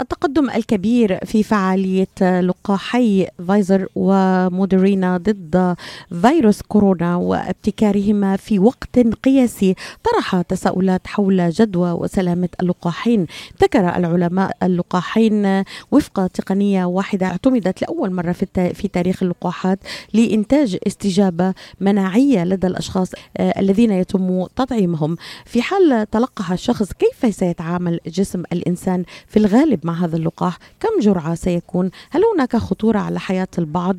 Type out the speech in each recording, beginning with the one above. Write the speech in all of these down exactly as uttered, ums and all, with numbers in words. التقدم الكبير في فعالية لقاحي فايزر وموديرنا ضد فيروس كورونا وابتكارهما في وقت قياسي طرح تساؤلات حول جدوى وسلامة اللقاحين. ابتكر العلماء اللقاحين وفق تقنية واحدة اعتمدت لأول مرة في تاريخ اللقاحات لإنتاج استجابة مناعية لدى الأشخاص الذين يتم تطعيمهم. في حال تلقح الشخص كيف سيتعامل جسم الإنسان في الغالب مع هذا اللقاح؟ كم جرعة سيكون؟ هل هناك خطورة على حياة البعض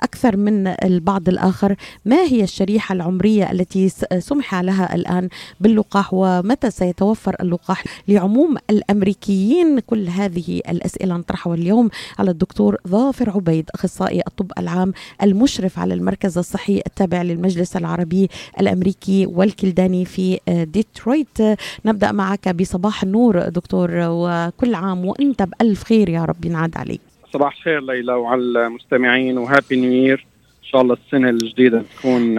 أكثر من البعض الآخر؟ ما هي الشريحة العمرية التي سمح لها الآن باللقاح؟ ومتى سيتوفر اللقاح لعموم الأمريكيين؟ كل هذه الأسئلة نطرحها اليوم على الدكتور ظافر عبيد، أخصائي الطب العام المشرف على المركز الصحي التابع للمجلس العربي الأمريكي والكلداني في ديترويت. نبدأ معك بصباح النور دكتور، وكل عام وأنت بألف خير يا رب ينعاد عليك. صباح الخير ليلى وعلى المستمعين، وهابي نيو يير. إن شاء الله السنة الجديدة تكون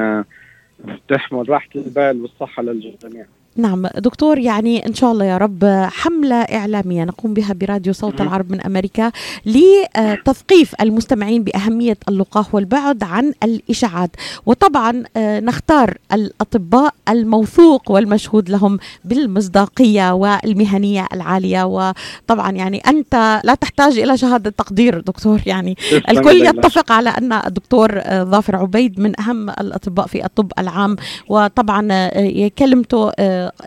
تحمل راحة البال والصحة للجميع. نعم دكتور، يعني إن شاء الله يا رب حملة إعلامية نقوم بها براديو صوت العرب من أمريكا لتثقيف المستمعين بأهمية اللقاح والبعد عن الإشاعات، وطبعا نختار الأطباء الموثوق والمشهود لهم بالمصداقية والمهنية العالية. وطبعا يعني أنت لا تحتاج إلى شهادة تقدير دكتور، يعني الكل يتفق على أن الدكتور ظافر عبيد من أهم الأطباء في الطب العام، وطبعا كلمته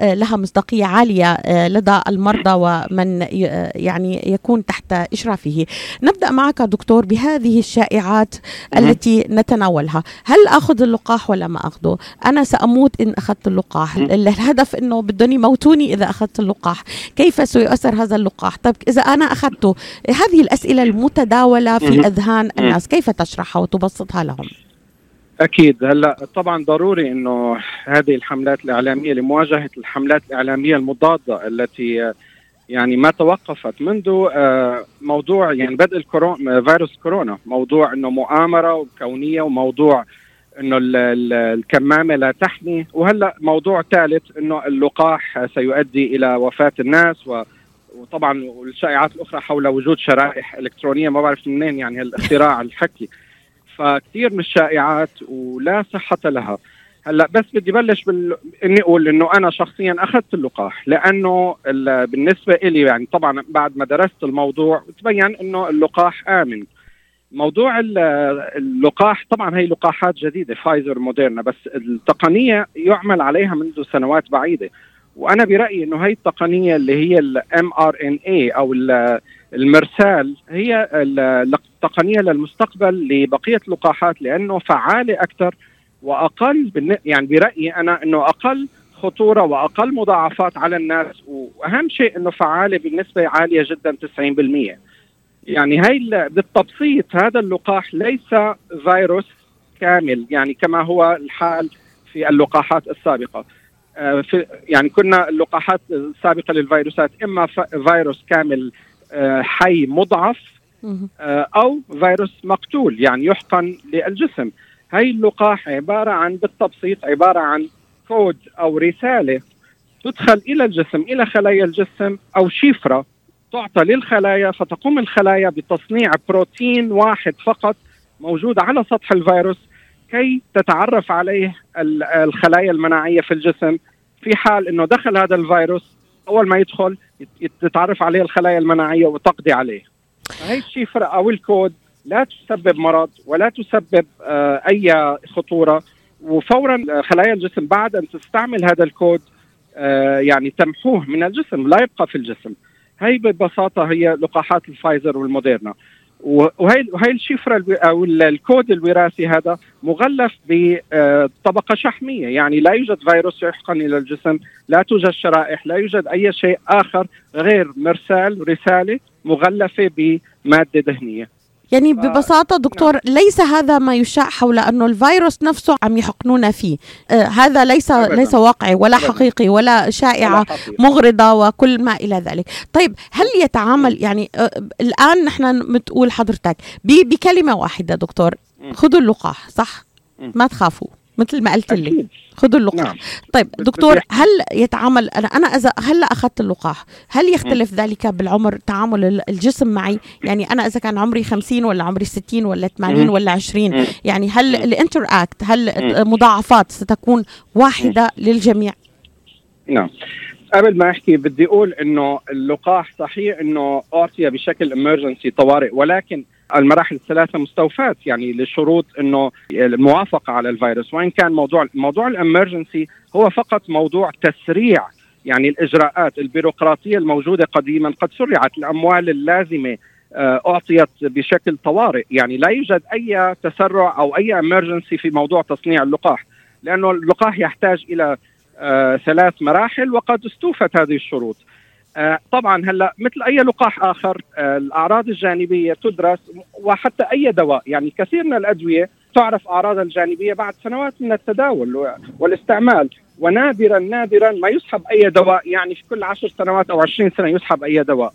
لها مصداقية عالية لدى المرضى ومن يعني يكون تحت إشرافه. نبدأ معك دكتور بهذه الشائعات التي نتناولها. هل أخذ اللقاح ولا ما أخذه؟ أنا سأموت إن أخذت اللقاح. الهدف إنه بدوني موتوني إذا أخذت اللقاح. كيف سيؤثر هذا اللقاح؟ طب إذا أنا أخذته؟ هذه الأسئلة المتداولة في أذهان الناس كيف تشرحها وتبسطها لهم؟ أكيد. هلأ طبعا ضروري أنه هذه الحملات الإعلامية لمواجهة الحملات الإعلامية المضادة التي يعني ما توقفت منذ موضوع يعني بدء الكورونا فيروس كورونا، موضوع أنه مؤامرة وكونية، وموضوع أنه الكمامة لا تحمي، وهلأ موضوع ثالث أنه اللقاح سيؤدي إلى وفاة الناس، وطبعا والشائعات الأخرى حول وجود شرائح إلكترونية ما بعرف منين يعني هالاختراع الحكي. فكثير من الشائعات ولا صحة لها. هلا بس بدي بلش بال... اني اقول انه انا شخصيا اخذت اللقاح، لانه ال... بالنسبة الي يعني طبعا بعد ما درست الموضوع تبين انه اللقاح آمن. موضوع اللقاح طبعا هي لقاحات جديدة فايزر موديرنا، بس التقنية يعمل عليها منذ سنوات بعيدة، وانا برأيي انه هي التقنية اللي هي ال إم آر إن إيه او ال المرسال هي التقنية للمستقبل لبقية اللقاحات، لأنه فعالة أكثر وأقل يعني برأيي أنا أنه أقل خطورة وأقل مضاعفات على الناس، وأهم شيء أنه فعالة بالنسبة عالية جدا تسعين بالمئة. يعني هاي بالتبسيط هذا اللقاح ليس فيروس كامل يعني كما هو الحال في اللقاحات السابقة. في يعني كنا اللقاحات السابقة للفيروسات إما فيروس كامل حي مضعف أو فيروس مقتول يعني يحقن للجسم. هاي اللقاح عبارة عن بالتبسيط عبارة عن كود أو رسالة تدخل إلى الجسم إلى خلايا الجسم، أو شفرة تعطى للخلايا، فتقوم الخلايا بتصنيع بروتين واحد فقط موجود على سطح الفيروس كي تتعرف عليه الخلايا المناعية في الجسم. في حال أنه دخل هذا الفيروس أول ما يدخل تتعرف عليه الخلايا المناعية وتقضي عليه. هاي الشفرة أو الكود لا تسبب مرض ولا تسبب أي خطورة، وفورا خلايا الجسم بعد أن تستعمل هذا الكود يعني تمحوه من الجسم، لا يبقى في الجسم. هاي ببساطة هي لقاحات الفايزر والموديرنا. وهي وهي الشفرة أو الكود الوراثي هذا مغلف بطبقة شحمية، يعني لا يوجد فيروس يحقن إلى الجسم، لا توجد شرائح، لا يوجد أي شيء آخر غير مرسال رسالة مغلفة بمادة دهنية. يعني ببساطة دكتور ليس هذا ما يشاع حول أنه الفيروس نفسه عم يحقنونا فيه، آه هذا ليس ليس واقعي ولا حقيقي ولا شائعة مغرضة وكل ما إلى ذلك. طيب هل يتعامل يعني آه الآن نحن متقول حضرتك بكلمة واحدة دكتور، خذوا اللقاح صح ما تخافوا مثل ما قلت لي خذوا اللقاح. نعم. طيب دكتور، هل يتعامل انا انا اذا هلا اخذت اللقاح هل يختلف م. ذلك بالعمر، تعامل الجسم معي؟ يعني انا اذا كان عمري خمسين ولا عمري ستين ولا ثمانين ولا عشرين، يعني هل الانتر اكت هل مضاعفات ستكون واحده م. للجميع؟ نعم. قبل ما أحكي بدي أقول إنه اللقاح صحيح إنه أعطي بشكل إمرجنسي طوارئ، ولكن المراحل الثلاثة مستوفات يعني للشروط إنه الموافقة على الفيروس، وإن كان موضوع موضوع الإمرجنسي هو فقط موضوع تسريع يعني الإجراءات البيروقراطية الموجودة قديما قد سرعت، الأموال اللازمة أعطيت بشكل طوارئ، يعني لا يوجد أي تسرع أو أي إمرجنسي في موضوع تصنيع اللقاح، لأنه اللقاح يحتاج إلى آه، ثلاث مراحل وقد استوفت هذه الشروط. آه، طبعا هلا مثل أي لقاح آخر آه، الأعراض الجانبية تدرس، وحتى أي دواء يعني كثير من الأدوية تعرف أعراضها الجانبية بعد سنوات من التداول والاستعمال، ونادرا نادرا ما يسحب أي دواء، يعني في كل عشر سنوات أو عشرين سنة يسحب أي دواء.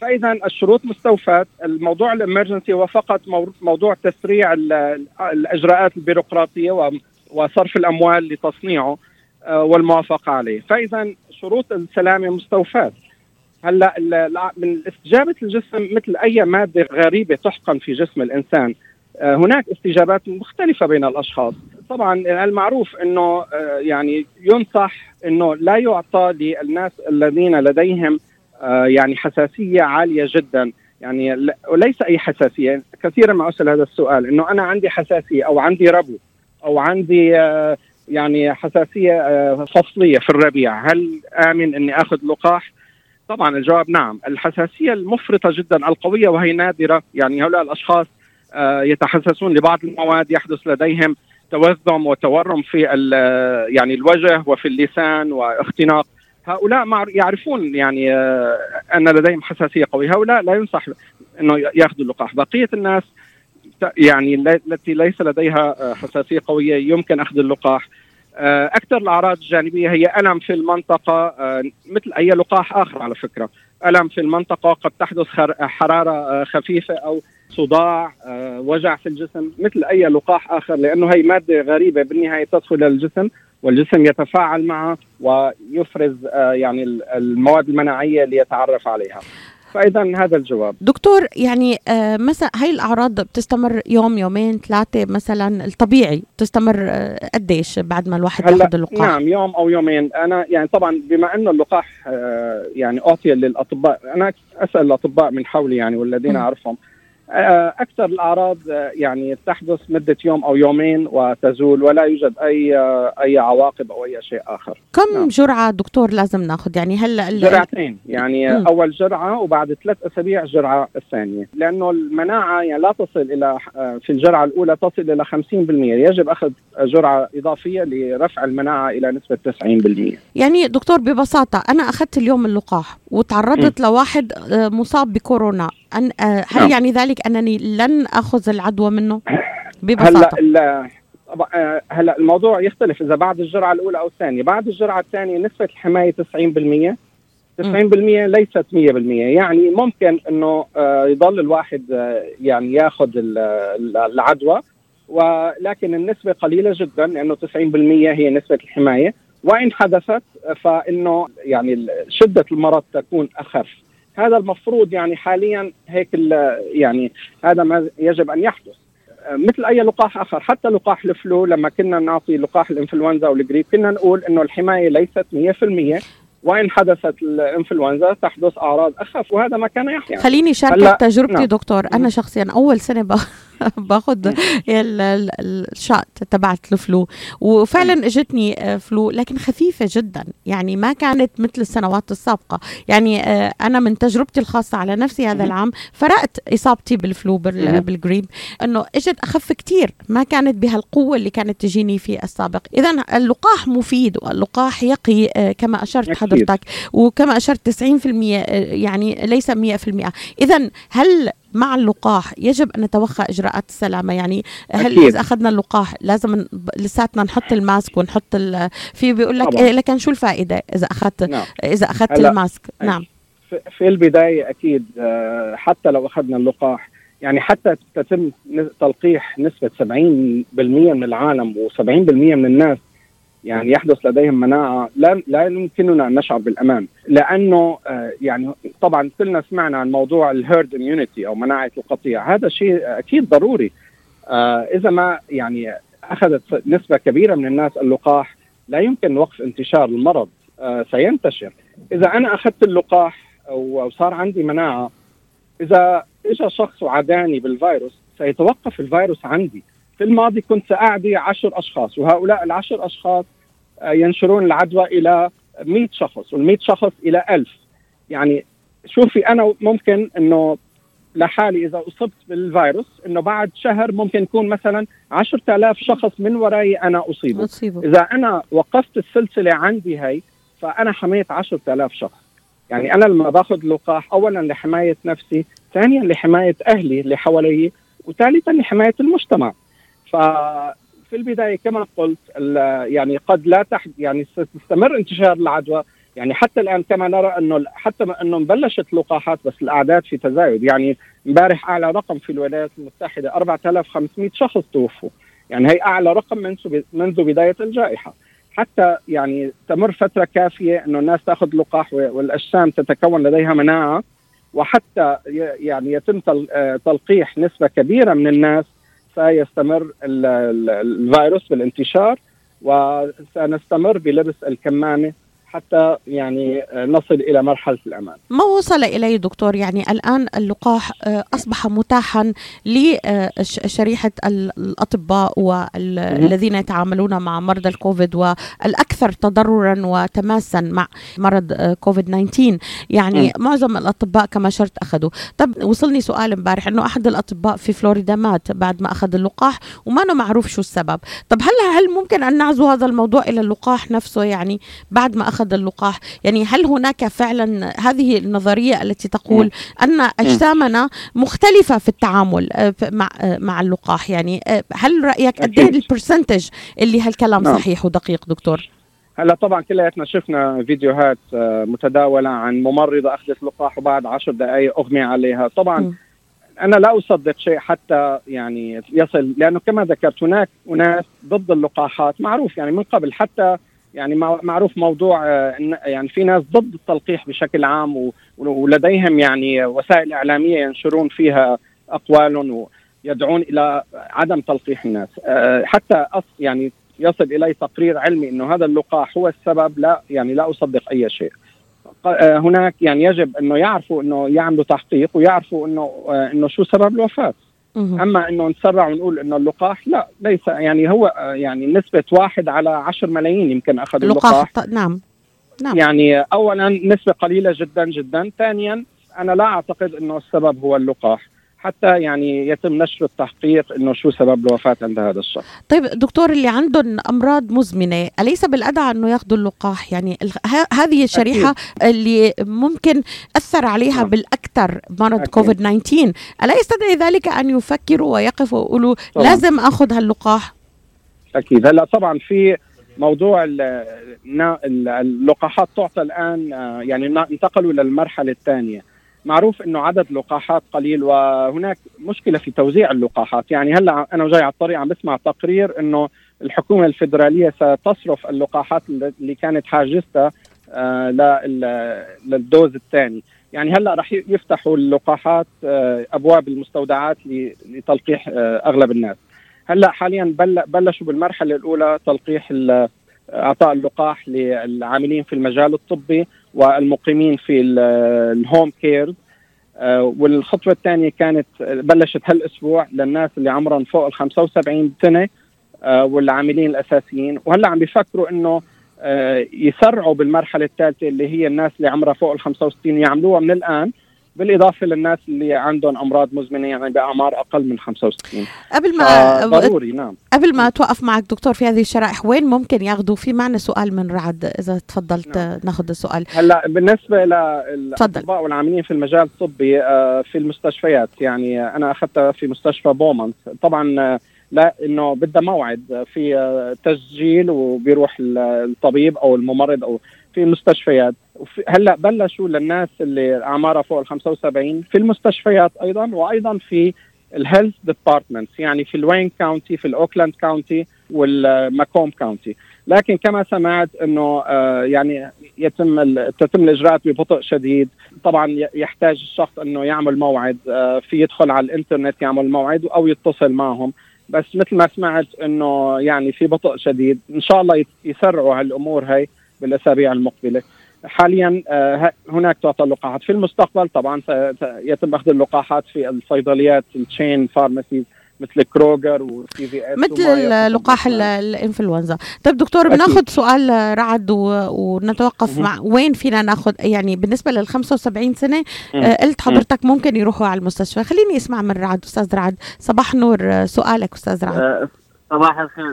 فإذا الشروط مستوفاة، الموضوع الإمرجنسي هو فقط موضوع تسريع الإجراءات البيروقراطية وصرف الأموال لتصنيعه والموافقة عليه، فإذا شروط السلامة مستوفاة. هلا من استجابة الجسم مثل أي مادة غريبة تحقن في جسم الإنسان، هناك استجابات مختلفة بين الأشخاص. طبعا المعروف إنه يعني ينصح إنه لا يعطى للناس الذين لديهم يعني حساسية عالية جدا، يعني وليس أي حساسية. كثيرا ما أسأل هذا السؤال إنه أنا عندي حساسية أو عندي ربو أو عندي يعني حساسية فصلية في الربيع، هل آمن أني أخذ لقاح؟ طبعا الجواب نعم. الحساسية المفرطة جدا القوية وهي نادرة، يعني هؤلاء الأشخاص يتحسسون لبعض المواد، يحدث لديهم توزم وتورم في يعني الوجه وفي اللسان واختناق، هؤلاء يعرفون يعني أن لديهم حساسية قوية، هؤلاء لا ينصح أنه يأخذوا اللقاح. بقية الناس يعني التي ليس لديها حساسية قوية يمكن أخذ اللقاح. أكثر الأعراض الجانبية هي ألم في المنطقة مثل أي لقاح آخر على فكرة، ألم في المنطقة، قد تحدث حرارة خفيفة أو صداع، وجع في الجسم مثل أي لقاح آخر، لأنه هي مادة غريبة بالنهاية تدخل الجسم والجسم يتفاعل معها ويفرز يعني المواد المناعية ليتعرف عليها. فإذا هذا الجواب دكتور. يعني آه مثلا هاي الأعراض بتستمر يوم يومين ثلاثة مثلا، الطبيعي بتستمر آه قديش بعد ما الواحد ياخذ اللقاح؟ نعم يوم أو يومين. أنا يعني طبعا بما أنه اللقاح آه يعني أعطي للأطباء، أنا أسأل الأطباء من حولي يعني والذين أعرفهم، آه أكثر الأعراض آه يعني تحدث مدة يوم أو يومين وتزول، ولا يوجد أي آه أي عواقب أو أي شيء آخر. كم نعم. جرعة دكتور لازم ناخذ؟ يعني هلا جرعتين، يعني م. أول جرعة وبعد ثلاث أسابيع جرعة الثانية، لأنه المناعة يعني لا تصل إلى في الجرعة الأولى تصل إلى خمسين بالمئة، يجب أخذ جرعة إضافية لرفع المناعة إلى نسبة تسعين بالمئة. يعني دكتور ببساطة أنا أخذت اليوم اللقاح وتعرضت م. لواحد مصاب بكورونا، أن هل يعني ذلك أنني لن أخذ العدوى منه ببساطة؟ هلا هلا الموضوع يختلف إذا بعد الجرعة الأولى أو الثانية. بعد الجرعة الثانية نسبة الحماية تسعين بالمئة، تسعين بالمئة ليست مية بالمئة، يعني ممكن إنه يضل الواحد يعني يأخذ العدوى، ولكن النسبة قليلة جدا، لأنه تسعين بالمئة هي نسبة الحماية، وإن حدثت فإنه يعني شدة المرض تكون أخف. هذا المفروض يعني حاليا هيك يعني هذا ما يجب أن يحدث مثل أي لقاح آخر. حتى لقاح الفلو لما كنا نعطي لقاح الإنفلونزا والجريب كنا نقول إنه الحماية ليست مية بالمئة، وإن حدثت الإنفلونزا تحدث أعراض أخف، وهذا ما كان يحدث. خليني شاركك تجربتي نعم. دكتور أنا شخصيا أول سنة ب... باخذ الشات تبعت الفلو، وفعلا اجتني فلو لكن خفيفة جدا، يعني ما كانت مثل السنوات السابقة. يعني أنا من تجربتي الخاصة على نفسي هذا العام فرقت إصابتي بالفلو بالجريب، أنه اجت أخف كتير، ما كانت بهالقوة اللي كانت تجيني في السابق. إذن اللقاح مفيد واللقاح يقي كما أشرت حضرتك، وكما أشرت تسعين بالمئة يعني ليس مية بالمئة. إذن هل مع اللقاح يجب أن نتوخى إجراءات السلامة؟ يعني هل إذا أخذنا اللقاح لازم لساتنا نحط الماسك ونحط ال... في بيقول لك إيه لكن شو الفائدة إذا أخذت نعم. إذا أخذت الماسك؟ نعم في البداية أكيد حتى لو أخذنا اللقاح يعني حتى تتم تلقيح نسبة سبعين بالمئة من العالم وسبعين بالمئة من الناس يعني يحدث لديهم مناعة، لا لا يمكننا أن نشعر بالأمان، لأنه يعني طبعا كلنا سمعنا عن موضوع الهيرد إميونيتي أو مناعة القطيع. هذا شيء أكيد ضروري، إذا ما يعني أخذت نسبة كبيرة من الناس اللقاح لا يمكن وقف انتشار المرض، سينتشر. إذا أنا أخذت اللقاح وصار عندي مناعة، إذا إجا شخص وعداني بالفيروس سيتوقف الفيروس عندي. في الماضي كنت سأعدي عشر أشخاص، وهؤلاء العشر أشخاص ينشرون العدوى إلى مئة شخص، والمئة شخص إلى ألف. يعني شوفي، أنا ممكن أنه لحالي إذا أصبت بالفيروس أنه بعد شهر ممكن يكون مثلا عشرة آلاف شخص من وراي أنا أصيبه. أصيبه إذا أنا وقفت السلسلة عندي هاي، فأنا حميت عشرة آلاف شخص. يعني أنا لما باخذ اللقاح أولا لحماية نفسي، ثانيا لحماية أهلي اللي حوالي، وثالثا لحماية المجتمع. ففي البداية كما قلت يعني قد لا تح يعني ستستمر انتشار العدوى. يعني حتى الآن كما نرى أنه حتى أنه بلشت اللقاحات بس الأعداد في تزايد. يعني مبارح أعلى رقم في الولايات المتحدة أربعة آلاف وخمسمئة شخص توفوا، يعني هي أعلى رقم منذ منذ بداية الجائحة. حتى يعني تمر فترة كافية أنه الناس تأخذ لقاح والأجسام تتكون لديها مناعة، وحتى يعني يتم تلقيح نسبة كبيرة من الناس، سيستمر الفيروس بالانتشار وسنستمر بلبس الكمامة حتى يعني نصل إلى مرحلة الأمان. ما وصل إليه دكتور يعني الآن اللقاح أصبح متاحا لشريحة الأطباء والذين يتعاملون مع مرضى الكوفيد والأكثر تضررا وتماسا مع مرض كوفيد تسعة عشر، يعني م. معظم الأطباء كما شرط أخذوا. طب وصلني سؤال امبارح أنه أحد الأطباء في فلوريدا مات بعد ما أخذ اللقاح وما أنه معروف شو السبب. طب هل هل ممكن أن نعزو هذا الموضوع إلى اللقاح نفسه؟ يعني بعد ما أخذ اللقاح، يعني هل هناك فعلا هذه النظرية التي تقول أن أجسامنا مختلفة في التعامل مع مع اللقاح؟ يعني هل رأيك قد ايه البرسنتج اللي هالكلام صحيح ودقيق دكتور؟ هلا طبعا كلياتنا شفنا فيديوهات متداولة عن ممرضة أخذت لقاح وبعد عشر دقائق أغمي عليها. طبعا م. أنا لا أصدق شيء حتى يعني يصل، لأنه كما ذكرت هناك أناس ضد اللقاحات معروف يعني من قبل، حتى يعني معروف موضوع يعني في ناس ضد التلقيح بشكل عام، ولديهم يعني وسائل إعلامية ينشرون فيها أقوال ويدعون إلى عدم تلقيح الناس. حتى يعني يصل إلي تقرير علمي أنه هذا اللقاح هو السبب، لا يعني لا أصدق أي شيء. هناك يعني يجب أنه يعرفوا أنه يعملوا تحقيق ويعرفوا أنه أنه شو سبب الوفاة. أما أنه نسرع ونقول أنه اللقاح لا ليس، يعني هو يعني نسبة واحد على عشر ملايين يمكن أخذ اللقاح. نعم. نعم يعني أولا نسبة قليلة جدا جدا، ثانيا أنا لا أعتقد أنه السبب هو اللقاح، حتى يعني يتم نشر التحقيق أنه شو سبب الوفاة عند هذا الشخص. طيب دكتور، اللي عندهم أمراض مزمنة أليس بالأدعى أنه يأخذوا اللقاح؟ يعني ه- هذه الشريحة أكيد. اللي ممكن أثر عليها نعم. بالأكثر مرض أكيد. كوفيد تسعة عشر، ألا يستدعي ذلك أن يفكروا ويقفوا ويقولوا طبعاً. لازم أخذ هاللقاح؟ أكيد. هلأ طبعا في موضوع اللقاحات تعطى الآن، يعني انتقلوا للمرحلة الثانية. معروف أنه عدد لقاحات قليل وهناك مشكلة في توزيع اللقاحات. يعني هلأ أنا جاي على الطريق عم بسمع تقرير أنه الحكومة الفيدرالية ستصرف اللقاحات اللي كانت حاجزتها للدوز الثاني. يعني هلأ رح يفتحوا اللقاحات أبواب المستودعات لتلقيح أغلب الناس. هلأ حاليا بلشوا بالمرحلة الأولى تلقيح ال أعطاء اللقاح للعاملين في المجال الطبي والمقيمين في الهوم كير، والخطوة الثانية كانت بلشت هالأسبوع للناس اللي عمرهم فوق ال خمسة وسبعين سنة والعاملين الأساسيين. وهلأ عم بيفكروا أنه يسرعوا بالمرحلة الثالثة اللي هي الناس اللي عمرها فوق ال خمسة وستين يعملوها من الآن، بالإضافة للناس اللي عندهم أمراض مزمنة يعني بأعمار أقل من خمسة وستين. قبل ما ضروري نعم قبل ما أتوقف معك دكتور في هذه الشرائح وين ممكن ياخذوا؟ في معنا سؤال من رعد إذا تفضلت نعم. ناخذ السؤال. هلا بالنسبة للأطباء والعاملين في المجال الطبي في المستشفيات، يعني أنا أخذتها في مستشفى بومنت. طبعا لا إنه بدها موعد في تسجيل وبيروح الطبيب أو الممرض أو في المستشفيات. هلأ بلشوا للناس اللي أعمارها فوق ال خمسة وسبعين في المستشفيات أيضا، وأيضا في الهيلث ديبارتمنتس، يعني في الوين كاونتي، في الأوكلاند كاونتي والماكوم كاونتي. لكن كما سمعت أنه يعني يتم تتم الإجراءات ببطء شديد. طبعا يحتاج الشخص أنه يعمل موعد، في يدخل على الإنترنت يعمل موعد أو يتصل معهم، بس مثل ما سمعت أنه يعني في بطء شديد. إن شاء الله يسرعوا هالأمور هاي بالأسابيع المقبلة. حاليا هناك تعطى اللقاحات، في المستقبل طبعا سيتم أخذ اللقاحات في الصيدليات التشين فارماسيز مثل كروغر وسي في اس، مثل لقاح الانفلونزا. طب دكتور، بناخذ سؤال رعد ونتوقف مع وين فينا ناخذ، يعني بالنسبه لل خمسة وسبعين سنه قلت حضرتك ممكن يروحوا على المستشفى. خليني اسمع من رعد. استاذ رعد صباح نور، سؤالك استاذ رعد. صباح الخير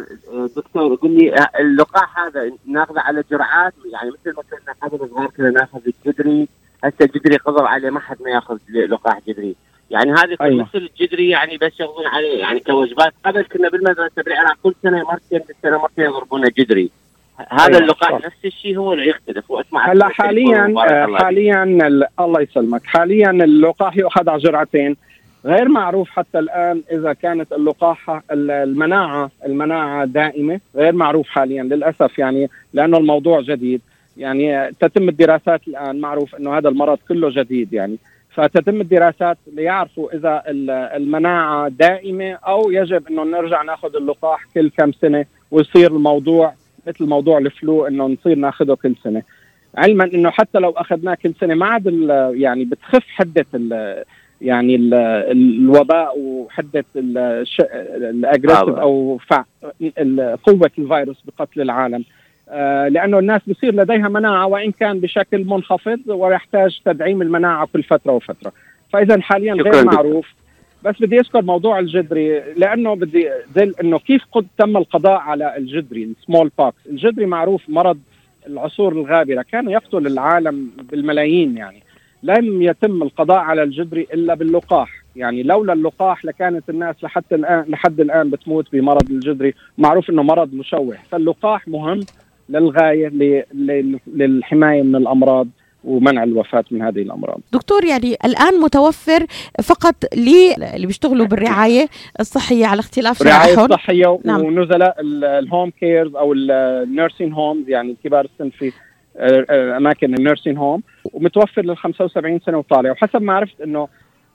دكتور، قل لي اللقاح هذا ناخذه على جرعات، يعني مثل ما كنا قبل صغار كنا ناخذ الجدري، هسه الجدري قضوا عليه ما حد ما ياخذ لقاح جدري، يعني هذه أيوة. مثل الجدري يعني بس ياخذون عليه يعني كوجبات. قبل كنا بالمدرسه بالعراق كل سنه مرتين بالسنه مرتين يضربونا جدري، هذا أيوة. اللقاح صح. نفس الشيء هو اللي يختلف. واسمع هلا حاليا حاليا الله, الله يسلمك، حاليا اللقاح يؤخذ على جرعتين. غير معروف حتى الآن إذا كانت اللقاحة المناعة المناعة دائمة، غير معروف حاليا للأسف، يعني لأنه الموضوع جديد، يعني تتم الدراسات الآن. معروف أنه هذا المرض كله جديد، يعني فتتم الدراسات ليعرفوا إذا المناعة دائمة أو يجب أنه نرجع نأخذ اللقاح كل كم سنة، ويصير الموضوع مثل موضوع الفلو أنه نصير نأخذه كل سنة، علما أنه حتى لو أخذناه كل سنة ما عاد يعني بتخف حدة ال يعني الوباء وحدة الأجريسيف أو قوة الفيروس بقتل العالم، لأنه الناس بصير لديها مناعة وإن كان بشكل منخفض، ويحتاج تدعيم المناعة كل فترة وفترة. فإذا حاليا غير معروف. بس بدي أذكر موضوع الجدري، لأنه بدي ذل أنه كيف قد تم القضاء على الجدري السمول باكس. الجدري معروف مرض العصور الغابرة، كان يقتل العالم بالملايين، يعني لم يتم القضاء على الجدري إلا باللقاح، يعني لولا اللقاح لكانت الناس لحتى الآن لحد الآن بتموت بمرض الجدري، معروف إنه مرض مشوه. فاللقاح مهم للغاية للحماية من الأمراض ومنع الوفاة من هذه الأمراض. دكتور، يعني الآن متوفر فقط اللي بيشتغلوا بالرعاية الصحية على اختلاف رعاية صحية نعم. ونزلاء الهوم كيرز أو النيرسين هومز، يعني كبار السن في أماكن النيرسين هوم، ومتوفر لل خمسة وسبعين سنة وطالع. وحسب ما عرفت أنه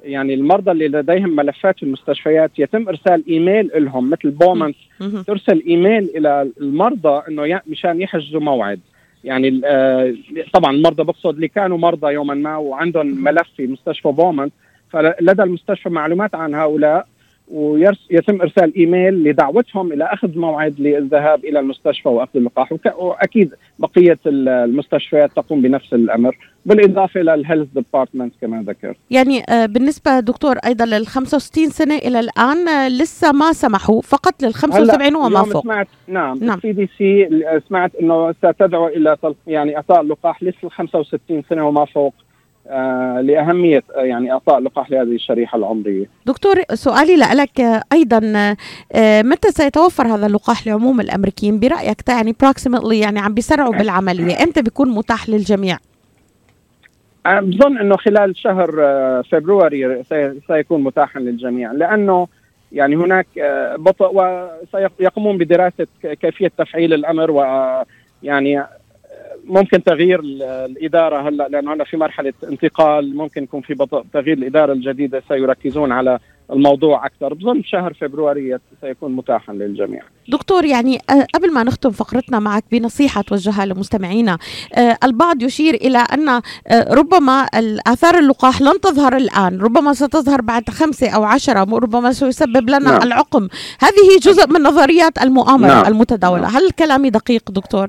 يعني المرضى اللي لديهم ملفات في المستشفيات يتم إرسال إيميل لهم، مثل بومنت ترسل إيميل إلى المرضى أنه مشان يحجزوا موعد. يعني طبعا المرضى بقصد اللي كانوا مرضى يوما ما وعندهم ملف في مستشفى بومنت، فلدى المستشفى معلومات عن هؤلاء، ويتم إرسال إيميل لدعوتهم إلى أخذ موعد للذهاب إلى المستشفى وأخذ اللقاح. وأكيد بقية المستشفيات تقوم بنفس الأمر، بالإضافة إلى الهيلث ديبارتمنت كما ذكرت. يعني بالنسبة دكتور أيضا لل خمسة وستين سنة إلى الآن لسه ما سمحوا، فقط لل خمسة وسبعين وما فوق. سمعت نعم, نعم. سي دي سي سمعت أنه ستدعو إلى يعني إعطاء اللقاح لسه خمسة وستين سنة وما فوق، آه لأهمية آه يعني إعطاء لقاح لهذه الشريحة العمرية. دكتور، سؤالي لك أيضا، آه متى سيتوفر هذا اللقاح لعموم الأمريكيين برأيك؟ يعني approximately، يعني عم بيسرعوا بالعملية، إمتى بيكون متاح للجميع؟ آه بظن أنه خلال شهر آه فبراير سي سيكون متاحا للجميع، لأنه يعني هناك آه بطء، وسيقومون بدراسة كيفية تفعيل الأمر، ويعني ممكن تغيير الإدارة هلا، لأنه هلا في مرحلة انتقال، ممكن يكون في بطء. تغيير الإدارة الجديدة سيركزون على الموضوع أكثر. بظن شهر فبراير سيكون متاحا للجميع. دكتور، يعني قبل ما نختم فقرتنا معك بنصيحة توجهها لمستمعينا، البعض يشير إلى أن ربما آثار اللقاح لن تظهر الآن، ربما ستظهر بعد خمسة أو عشرة، ربما سيسبب لنا نعم. العقم. هذه جزء من نظريات المؤامرة نعم. المتداولة نعم. هل كلامي دقيق دكتور؟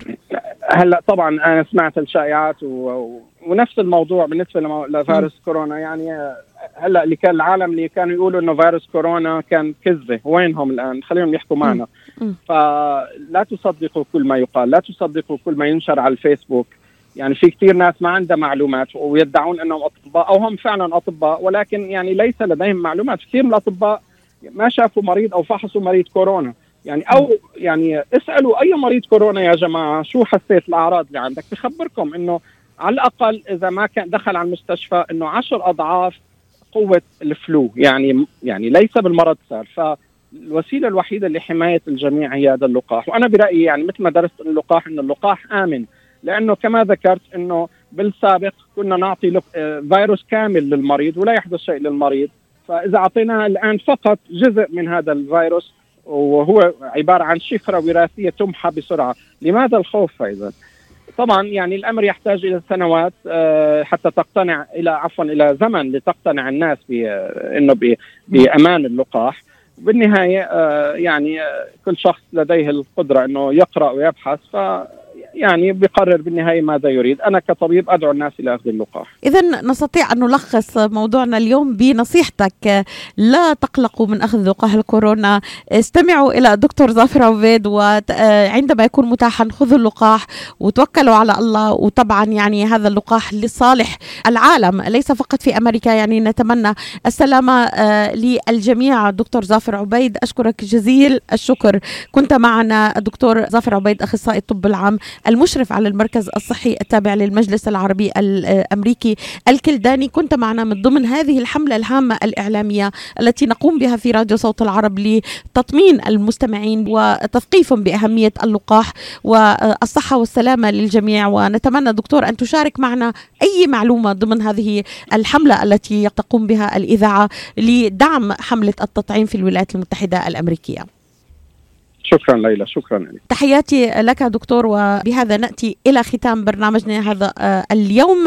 هلا طبعا أنا سمعت الشائعات و... و... ونفس الموضوع بالنسبة لما... لفيروس م. كورونا. يعني هلا اللي كان العالم اللي كانوا يقولوا إنه فيروس كورونا كان كذبة، وينهم الآن؟ خليهم يحكوا معنا. م. فلا تصدقوا كل ما يقال، لا تصدقوا كل ما ينشر على الفيسبوك. يعني في كتير ناس ما عندها معلومات ويدعون إنهم أطباء أو هم فعلا أطباء، ولكن يعني ليس لديهم معلومات. كثير من الأطباء ما شافوا مريض أو فحصوا مريض كورونا، يعني أو يعني اسألوا أي مريض كورونا يا جماعة شو حسيت الأعراض اللي عندك، بخبركم إنه على الأقل إذا ما كان دخل على المستشفى إنه عشر أضعاف قوة الفلو، يعني يعني ليس بالمرض صار. فالوسيلة الوحيدة لحماية الجميع هي هذا اللقاح، وأنا برأيي يعني مثل ما درست اللقاح إن اللقاح آمن، لأنه كما ذكرت إنه بالسابق كنا نعطي فيروس كامل للمريض ولا يحدث شيء للمريض، فإذا أعطيناه الآن فقط جزء من هذا الفيروس وهو عبارة عن شفرة وراثية تمحى بسرعة، لماذا الخوف؟ فإذا طبعا يعني الأمر يحتاج إلى سنوات حتى تقتنع إلى عفوا إلى زمن لتقتنع الناس بأنه بأمان اللقاح. بالنهاية يعني كل شخص لديه القدرة أنه يقرأ ويبحث، ف يعني بيقرر بالنهاية ماذا يريد. أنا كطبيب أدعو الناس إلى أخذ اللقاح. إذن نستطيع أن نلخص موضوعنا اليوم بنصيحتك لا تقلقوا من أخذ لقاح الكورونا، استمعوا إلى الدكتور ظافر عبيد، وعندما يكون متاحا خذوا اللقاح وتوكلوا على الله. وطبعا يعني هذا اللقاح لصالح العالم ليس فقط في أمريكا، يعني نتمنى السلامة للجميع. دكتور ظافر عبيد أشكرك جزيل الشكر، كنت معنا الدكتور ظافر عبيد أخصائي الطب العام المشرف على المركز الصحي التابع للمجلس العربي الأمريكي الكلداني، كنت معنا من ضمن هذه الحملة الهامة الإعلامية التي نقوم بها في راديو صوت العرب لتطمين المستمعين وتثقيفهم بأهمية اللقاح والصحة والسلامة للجميع. ونتمنى دكتور أن تشارك معنا أي معلومة ضمن هذه الحملة التي تقوم بها الإذاعة لدعم حملة التطعيم في الولايات المتحدة الأمريكية. شكرا ليلى، شكرا لك. تحياتي لك دكتور، وبهذا نأتي إلى ختام برنامجنا هذا اليوم.